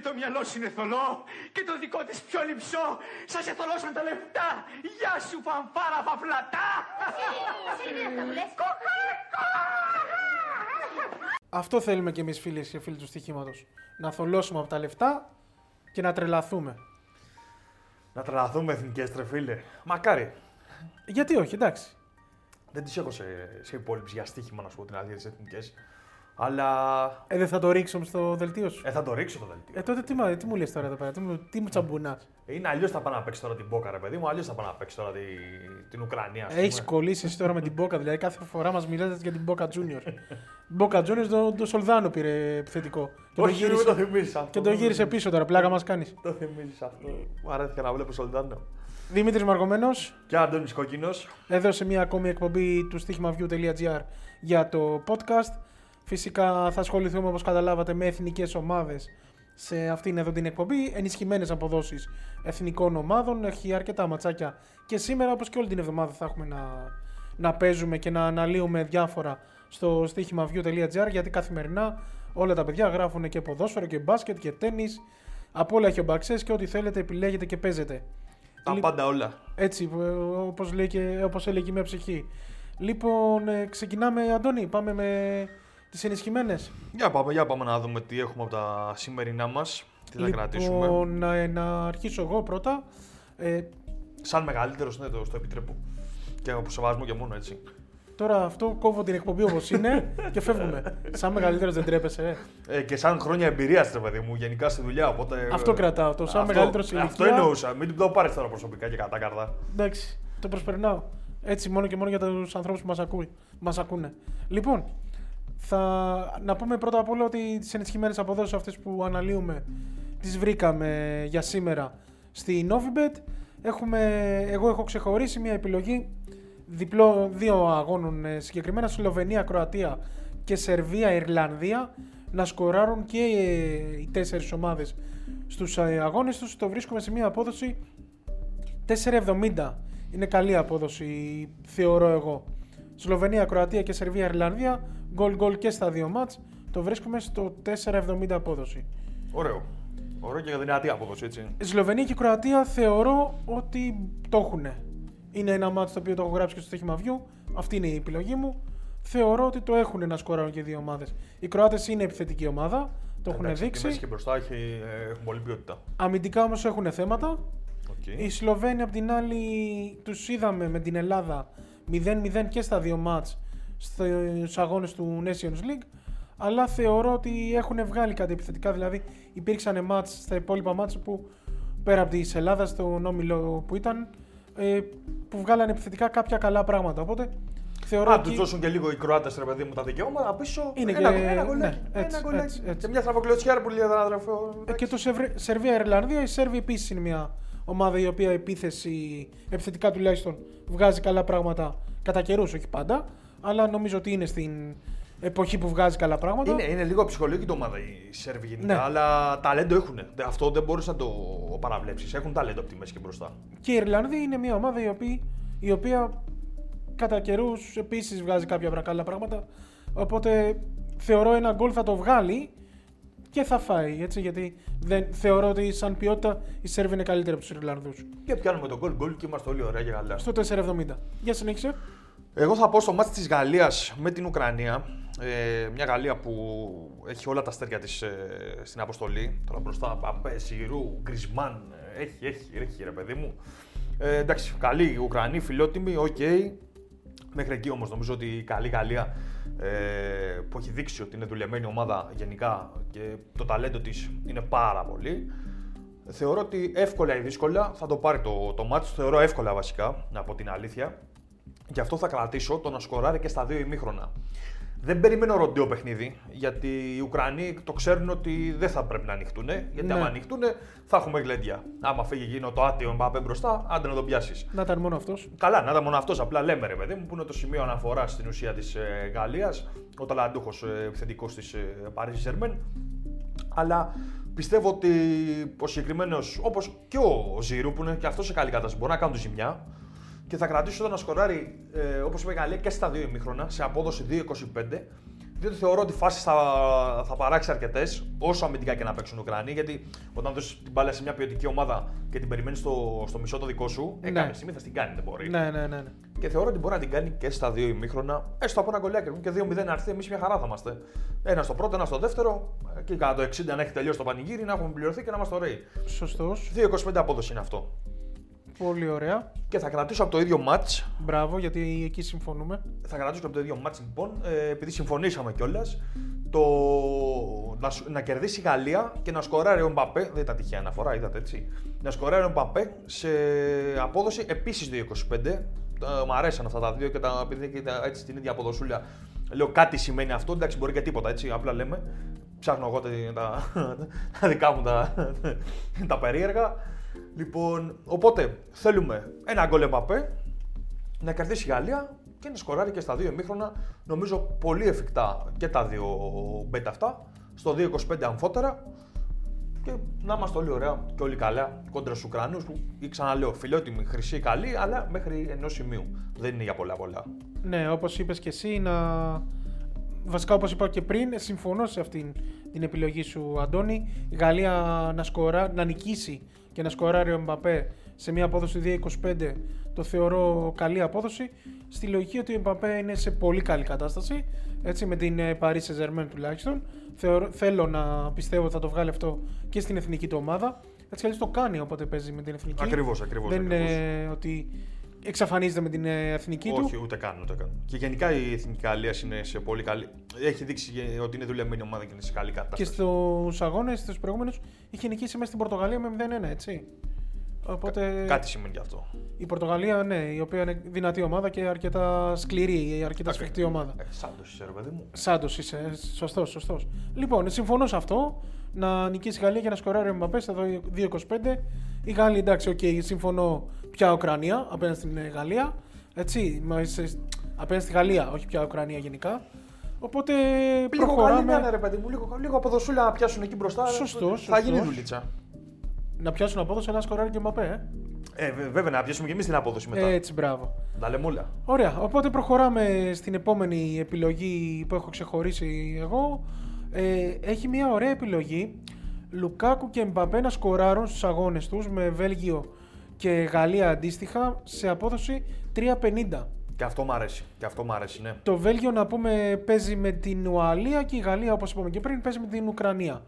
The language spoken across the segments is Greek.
και το μυαλό σου είναι θολό και το δικό της πιο λυψό. Σας εθολώσαν τα λεφτά. Γεια σου φανφάρα παπλατά. Αυτό θέλουμε κι εμείς φίλοι και φίλοι του στοιχήματος. Να θολώσουμε από τα λεφτά και να τρελαθούμε. Να τρελαθούμε εθνικές τρεφίλε. Μακάρι. Γιατί όχι, εντάξει. Δεν τις έχω σε υπόλοιψη για στοίχημα, να σου πω την αλήθεια, τις εθνικές. Αλλά. Δεν θα το ρίξω στο δελτίο σου. Θα το ρίξω το δελτίο. Τότε τι μου λες τώρα εδώ πέρα, τι μου τσαμπουνάς. Είναι αλλιώς θα πάω να παίξω τώρα την Πόκα, ρε παιδί μου, αλλιώς θα πάω να παίξω τώρα την Ουκρανία. Έχεις κολλήσει εσύ τώρα με την Πόκα, δηλαδή κάθε φορά μας μιλάτε για την Pokka Junior. Την Pokka Junior τον Soldano πήρε επιθετικό. Όχι, δεν το θυμίζεις αυτό. Και το γύρισε πίσω τώρα, πλάκα μας κάνεις. Το θυμίζεις αυτό. Μου αρέθηκε να βλέπω Soldano. Δημήτρης Μαργομένος και Αντώνης Κόκκινος. Εδώ σε μια ακόμη εκπομπή του Stoiximaview.gr για το podcast. Φυσικά θα ασχοληθούμε, όπως καταλάβατε, με εθνικές ομάδες σε αυτήν εδώ την εκπομπή. Ενισχυμένες αποδόσεις εθνικών ομάδων. Έχει αρκετά ματσάκια και σήμερα, όπως και όλη την εβδομάδα, θα έχουμε να παίζουμε και να αναλύουμε διάφορα στο Stoiximaview.gr, γιατί καθημερινά όλα τα παιδιά γράφουν και ποδόσφαιρο και μπάσκετ και τέννις. Από όλα έχει ο Μπαξές και ό,τι θέλετε επιλέγετε και παίζετε. Τα πάντα όλα. Έτσι, όπως έλεγε μια ψυχή. Λοιπόν, ξεκινάμε, Αντώνη, πάμε με τις ενισχυμένες. Για πάμε να δούμε τι έχουμε από τα σημερινά μας, τι θα κρατήσουμε. Λοιπόν, να αρχίσω εγώ πρώτα. Σαν μεγαλύτερος, ναι, το επιτρέπω. Και από σεβασμό και μόνο, έτσι. Τώρα αυτό κόβω την εκπομπή όπως είναι και φεύγουμε. Σαν μεγαλύτερος δεν τρέπεσαι. Και σαν χρόνια εμπειρίας, ρε παιδί μου, γενικά στη δουλειά. Οπότε, αυτό κρατάω. Το σαν μεγαλύτερος ηλικία. Αυτό εννοούσα. Μην το πάρεις τώρα προσωπικά και κατά καρδά. Εντάξει, το προσπερνάω. Έτσι μόνο και μόνο για τους ανθρώπους που μας ακούνε. Λοιπόν, να πούμε πρώτα απ' όλα ότι τις ενισχυμένες αποδόσεις αυτές που αναλύουμε τις βρήκαμε για σήμερα στη Novibet. Εγώ έχω ξεχωρίσει μια επιλογή. Δύο αγώνων συγκεκριμένα, Σλοβενία, Κροατία και Σερβία, Ιρλανδία, να σκοράρουν και οι τέσσερις ομάδες στους αγώνες τους. Το βρίσκουμε σε μια απόδοση 4,70. Είναι καλή απόδοση, θεωρώ εγώ. Σλοβενία, Κροατία και Σερβία, Ιρλανδία, γκολ και στα δύο μάτς, το βρίσκουμε στο 4,70 απόδοση. Ωραίο και δυνατή απόδοση, έτσι. Σλοβενία και Κροατία θεωρώ ότι το έχουνε. Είναι ένα μάτι το οποίο το έχω γράψει και στο Stoiximaview. Αυτή είναι η επιλογή μου. Θεωρώ ότι το έχουν να σκοράρουν και δύο ομάδες. Οι Κροάτες είναι επιθετική ομάδα. Το έχουν δείξει. Και μέσα και μπροστά έχουν πολλή ποιότητα. Αμυντικά όμως έχουν θέματα. Okay. Οι Σλοβαίνοι απ' την άλλη τους είδαμε με την Ελλάδα 0-0 και στα δύο μάτς στους αγώνες του Nations League. Αλλά θεωρώ ότι έχουν βγάλει κάτι επιθετικά. Δηλαδή υπήρξαν μάτς στα υπόλοιπα μάτς που πέρα από τη Ελλάδα, στον όμιλο που ήταν, που βγάλανε επιθετικά κάποια καλά πράγματα. Οπότε θεωρώ ότι. Αν του δώσουν και λίγο οι Κροάτες, ρε παιδί μου, τα δικαιώματα πίσω. Είναι ένα κολλάκι. Και μια στραβοκλωτσιά που λέει ένα αδερφό. Και το Σερβία-Ιρλανδία. Η Σερβία επίσης είναι μια ομάδα η οποία επίθεση, επιθετικά τουλάχιστον, βγάζει καλά πράγματα. Κατά καιρούς, όχι πάντα. Αλλά νομίζω ότι είναι στην εποχή που βγάζει καλά πράγματα. Είναι λίγο ψυχολογική ομάδα οι Σέρβοι γενικά, ναι. Αλλά ταλέντο έχουν. Αυτό δεν μπορείς να το παραβλέψεις. Έχουν ταλέντο από τη μέση και μπροστά. Και η Ιρλανδία είναι μια ομάδα η οποία κατά καιρούς επίσης βγάζει κάποια καλά πράγματα. Οπότε θεωρώ ένα γκολ θα το βγάλει και θα φάει. Έτσι, γιατί θεωρώ ότι σαν ποιότητα οι Σέρβοι είναι καλύτεροι από τους Ιρλανδούς. Και πιάνουμε τον γκολ και είμαστε όλοι ωραία και καλά. Στο 4,70. Για συνέχισε. Εγώ θα πω στο μάτς της Γαλλίας με την Ουκρανία. Μια Γαλλία που έχει όλα τα αστέρια της στην αποστολή. Τώρα μπροστά, Mbappe, Giroud, Griezmann, έχει ρε παιδί μου. Εντάξει, καλή Ουκρανή, φιλότιμη, okay. Μέχρι εκεί όμως νομίζω ότι η καλή Γαλλία που έχει δείξει ότι είναι δουλεμένη ομάδα γενικά και το ταλέντο της είναι πάρα πολύ. Θεωρώ ότι εύκολα ή δύσκολα θα το πάρει το μάτς, θεωρώ εύκολα βασικά, να πω την αλήθεια. Γι' αυτό θα κρατήσω το να σκοράρει και στα δύο ημίχρονα. Δεν περιμένω ροντιό παιχνίδι, γιατί οι Ουκρανοί το ξέρουν ότι δεν θα πρέπει να ανοιχτούν. Γιατί άμα ανοιχτούν, θα έχουμε γλέντια. Άμα φύγει γίνω το άτιο Mbappe μπροστά, άντε να τον πιάσει. Να ήταν μόνο αυτός. Καλά, να ήταν μόνο αυτός. Απλά λέμε, ρε παιδί μου, που είναι το σημείο αναφοράς στην ουσία της Γαλλίας, ο ταλαντούχος επιθετικός της Pari Saint-Germain. Αλλά πιστεύω ότι ο συγκεκριμένος, όπως και ο Giroud, που είναι και αυτός σε καλή κατάσταση, μπορεί να κάνουν ζημιά. Και θα κρατήσω να σκοράρει, όπως είπε η Γαλλία, και στα δύο ημίχρονα, σε απόδοση 2,25. διότι θεωρώ ότι φάσεις θα παράξει αρκετές, όσο αμυντικά και να παίξουν οι Ουκρανοί. Γιατί όταν δώσεις την μπάλα σε μια ποιοτική ομάδα και την περιμένεις στο μισό το δικό σου, κάποια στιγμή θα την κάνει, δεν μπορεί. Ναι. Και θεωρώ ότι μπορεί να την κάνει και στα δύο ημίχρονα, έστω από ένα γκολιάκι. Και 2-0 να έρθει, εμείς μια χαρά θα είμαστε. Ένα στο πρώτο, ένα στο δεύτερο, και κατά το 60 να έχει τελειώσει το πανηγύρι, να έχουμε πληρωθεί και να είμαστε ωραίοι. Σωστός. 2-25 απόδοση είναι αυτό. Πολύ ωραία. Και θα κρατήσω από το ίδιο match. Μπράβο, γιατί εκεί συμφωνούμε. Θα κρατήσω από το ίδιο match, λοιπόν, επειδή συμφωνήσαμε κιόλας, να κερδίσει η Γαλλία και να σκοράρει ο Mbappe. Δεν ήταν τυχαία αναφορά, είδατε έτσι. Να σκοράρει ο Mbappe σε απόδοση επίσης 2,25. Μ' αρέσαν αυτά τα δύο και επειδή έτσι την ίδια αποδοσούλια. Λέω κάτι σημαίνει αυτό. Εντάξει, μπορεί και τίποτα έτσι. Απλά λέμε. Ψάχνω εγώ τα δικά μου τα περίεργα. Λοιπόν, οπότε θέλουμε ένα γκολ Εμπαπέ, να κερδίσει η Γαλλία και να σκοράρει και στα δύο ημίχρονα. Νομίζω πολύ εφικτά και τα δύο μπέτ αυτά, στο 2.25 αμφότερα. Και να είμαστε όλοι ωραία και όλοι καλά κόντρα στους Ουκρανούς που ξαναλέω φιλότιμοι, χρυσοί, καλοί, αλλά μέχρι ενός σημείου. Δεν είναι για πολλά. Ναι, όπως είπες και εσύ, βασικά όπως είπα και πριν, συμφωνώ σε αυτήν την επιλογή σου, Αντώνη. Η Γαλλία να νικήσει και να σκοράρει ο Εμπαπέ σε μια απόδοση 2.25 το θεωρώ καλή απόδοση. Στη λογική ότι ο Εμπαπέ είναι σε πολύ καλή κατάσταση, έτσι, με την Pari Saint-Germain τουλάχιστον. Θέλω να πιστεύω ότι θα το βγάλει αυτό και στην εθνική του ομάδα. Έτσι αλλιώς το κάνει όποτε παίζει με την εθνική. Ακριβώς. Δεν είναι ότι εξαφανίζεται με την εθνική του. Όχι, ούτε καν. Και γενικά η εθνική Γαλλία είναι σε πολύ καλή. Έχει δείξει ότι είναι δουλεμένη ομάδα και είναι σε καλή κατάσταση. Και στους αγώνες, στους προηγούμενους, είχε νικήσει μέσα στην Πορτογαλία με 0-1, έτσι. Οπότε κάτι σημαίνει γι' αυτό. Η Πορτογαλία, ναι, η οποία είναι δυνατή ομάδα και αρκετά σκληρή, αρκετά σφιχτή ομάδα. Σάντος είσαι, ρε παιδί μου. Σάντος είσαι, σωστός. Λοιπόν, συμφωνώ σε αυτό. Να νικήσει η Γαλλία για να σκοράρει ο Εμπαπέ στα 2.25. Οι Γάλλοι, εντάξει, okay, συμφωνώ, πια Ουκρανία απέναντι στην Γαλλία. Έτσι, απέναντι στη Γαλλία, όχι πια Ουκρανία γενικά. Οπότε προχωράμε. Λίγο, ρε παιδί μου, λίγο αποδοσούλα να πιάσουν εκεί μπροστά. Σωστός. Θα γίνει δουλίτσα. Να πιάσουν απόδοση, ένα σκοράρι και ο Μπαπέ. Βέβαια, να πιάσουμε και εμείς την απόδοση μετά. Έτσι, μπράβο. Τα λέμε όλα. Ωραία, οπότε προχωράμε στην επόμενη επιλογή που έχω ξεχωρίσει εγώ. Έχει μια ωραία επιλογή. Λουκάκου και Μπαπέ να σκοράρουν στους αγώνες τους με Βέλγιο και Γαλλία αντίστοιχα σε απόδοση 3.50. Και αυτό μ' αρέσει. Ναι. Το Βέλγιο, να πούμε, παίζει με την Ουαλία και η Γαλλία, όπως είπαμε και πριν, παίζει με την Ουκρανία.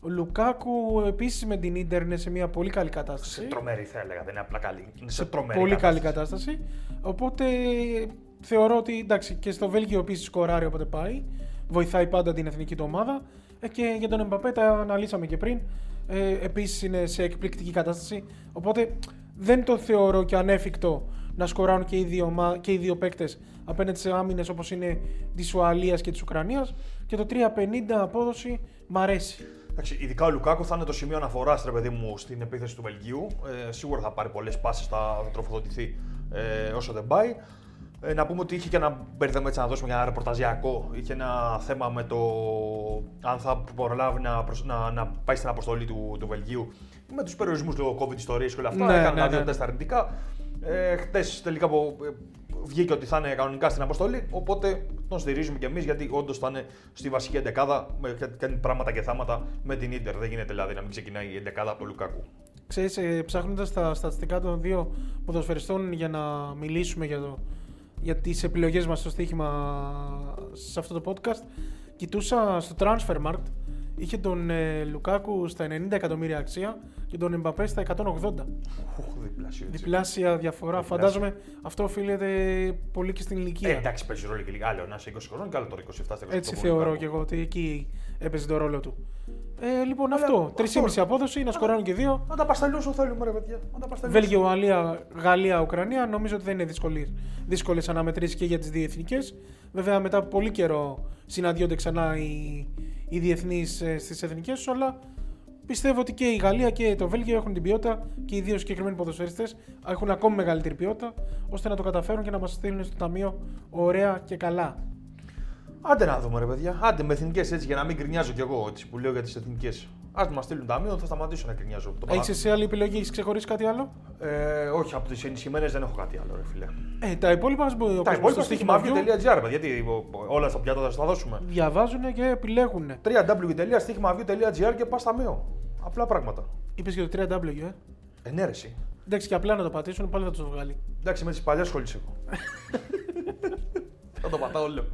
Ο Λουκάκου επίσης με την Inter είναι σε μια πολύ καλή κατάσταση. Σε τρομερή, θα έλεγα, δεν είναι απλά καλή. Είναι σε τρομερή πολύ κατάσταση. Καλή κατάσταση. Οπότε θεωρώ ότι εντάξει, και στο Βέλγιο επίσης σκοράρει όποτε πάει. Βοηθάει πάντα την εθνική του ομάδα. Και για τον Εμπαπέ τα αναλύσαμε και πριν. Επίσης είναι σε εκπληκτική κατάσταση. Οπότε δεν το θεωρώ και ανέφικτο να σκοράρουν και οι δύο παίκτες απέναντι σε άμυνες όπως είναι της Ουαλίας και της Ουκρανίας. Και το 3.50 απόδοση μ' αρέσει. Ειδικά ο Λουκάκου θα είναι το σημείο αναφοράς, ρε παιδί μου, στην επίθεση του Βελγίου. Σίγουρα θα πάρει πολλές πάσεις, θα τροφοδοτηθεί όσο δεν πάει. Να πούμε ότι είχε και ένα μπερδέμα, έτσι να δώσουμε για ένα ρεπορταζιακό. Είχε ένα θέμα με το αν θα προλάβει να πάει στην αποστολή του Βελγίου. Με τους περιορισμούς λόγω COVID ιστορίες και όλα αυτά. Έκανε ένα-δύο τεστ αρνητικά. Χτες τελικά βγήκε ότι θα είναι κανονικά στην αποστολή, οπότε τον στηρίζουμε κι εμείς, γιατί όντως θα είναι στη βασική εντεκάδα, κάνει πράγματα και θάματα με την Ίντερ. Δεν γίνεται δηλαδή να μην ξεκινάει η εντεκάδα από τον Λουκάκου. Ξέρεις, ψάχνοντας τα στατιστικά των δύο ποδοσφαιριστών για να μιλήσουμε για τις επιλογές μας στο στοίχημα σε αυτό το podcast, κοιτούσα στο Transfermarkt, είχε τον Λουκάκου στα 90 εκατομμύρια αξία και τον Εμπαπέ στα 180. Διπλάσια διαφορά. Φαντάζομαι αυτό οφείλεται πολύ και στην ηλικία. Εντάξει, παίζει ρόλο και λίγα. Άλλο να είσαι 20 χρόνων και άλλο τώρα 27. Έτσι θεωρώ και εγώ ότι εκεί έπαιζε τον ρόλο του. Λοιπόν, αυτό. 3,5 απόδοση, να σκοράρουν και δύο. Να τα πασταλούν όσο θέλουμε, ρε παιδιά. Βέλγιο, Γαλλία, Ουκρανία. Νομίζω ότι δεν είναι δύσκολες αναμετρήσεις και για τις δύο εθνικές. Βέβαια, μετά από πολύ καιρό συναντιόνται ξανά οι διεθνείς στις εθνικές τους, αλλά πιστεύω ότι και η Γαλλία και το Βέλγιο έχουν την ποιότητα και οι δύο συγκεκριμένοι ποδοσφαιριστές έχουν ακόμη μεγαλύτερη ποιότητα, ώστε να το καταφέρουν και να μας στείλουν στο ταμείο ωραία και καλά. Άντε να δούμε, ρε παιδιά. Άντε με εθνικές έτσι, για να μην γκρινιάζω κι εγώ έτσι, που λέω για τις εθνικές. Ας μας στείλουν ταμείο, θα σταματήσω να γκρινιάζω. Έχεις εσύ άλλη επιλογή, έχεις ξεχωρίσει κάτι άλλο? Όχι, από τις ενισχυμένες δεν έχω κάτι άλλο, ρε φίλε. Τα υπόλοιπα μας μπορούν να δώσουν. Τα υπόλοιπα στο Stoiximaview.gr, γιατί όλα στα πιάτα θα τα δώσουμε. Διαβάζουν και επιλέγουν. www.stoiximaview.gr και πας ταμείο. Απλά πράγματα. Είπες και το 3W, ενέρεση. Εντάξει, και απλά να το πατήσουν, πάλι θα τους βγάλει. Εντάξει, με τις παλιές σχολείς εγώ. Θα το πατάω όλο.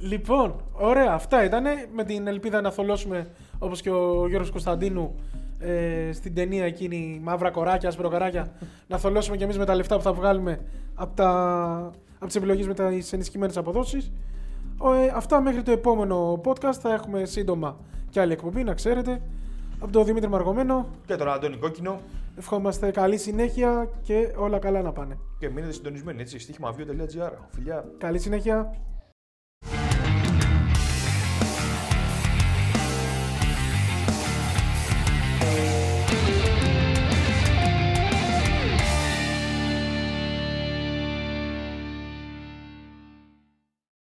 Λοιπόν, ωραία, αυτά ήτανε. Με την ελπίδα να θολώσουμε, όπως και ο Γιώργος Κωνσταντίνου στην ταινία εκείνη, μαύρα κοράκια, ασπροκαράκια, να θολώσουμε κι εμείς με τα λεφτά που θα βγάλουμε από τις επιλογές με τις ενισχυμένες αποδόσεις. Αυτά μέχρι το επόμενο podcast. Θα έχουμε σύντομα κι άλλη εκπομπή, να ξέρετε. Από τον Δημήτρη Μαργομένο και τον Αντώνη Κόκκινο. Ευχόμαστε καλή συνέχεια και όλα καλά να πάνε. Και μείνετε συντονισμένοι, έτσι, stoiximaview.gr. Φιλιά. Καλή συνέχεια.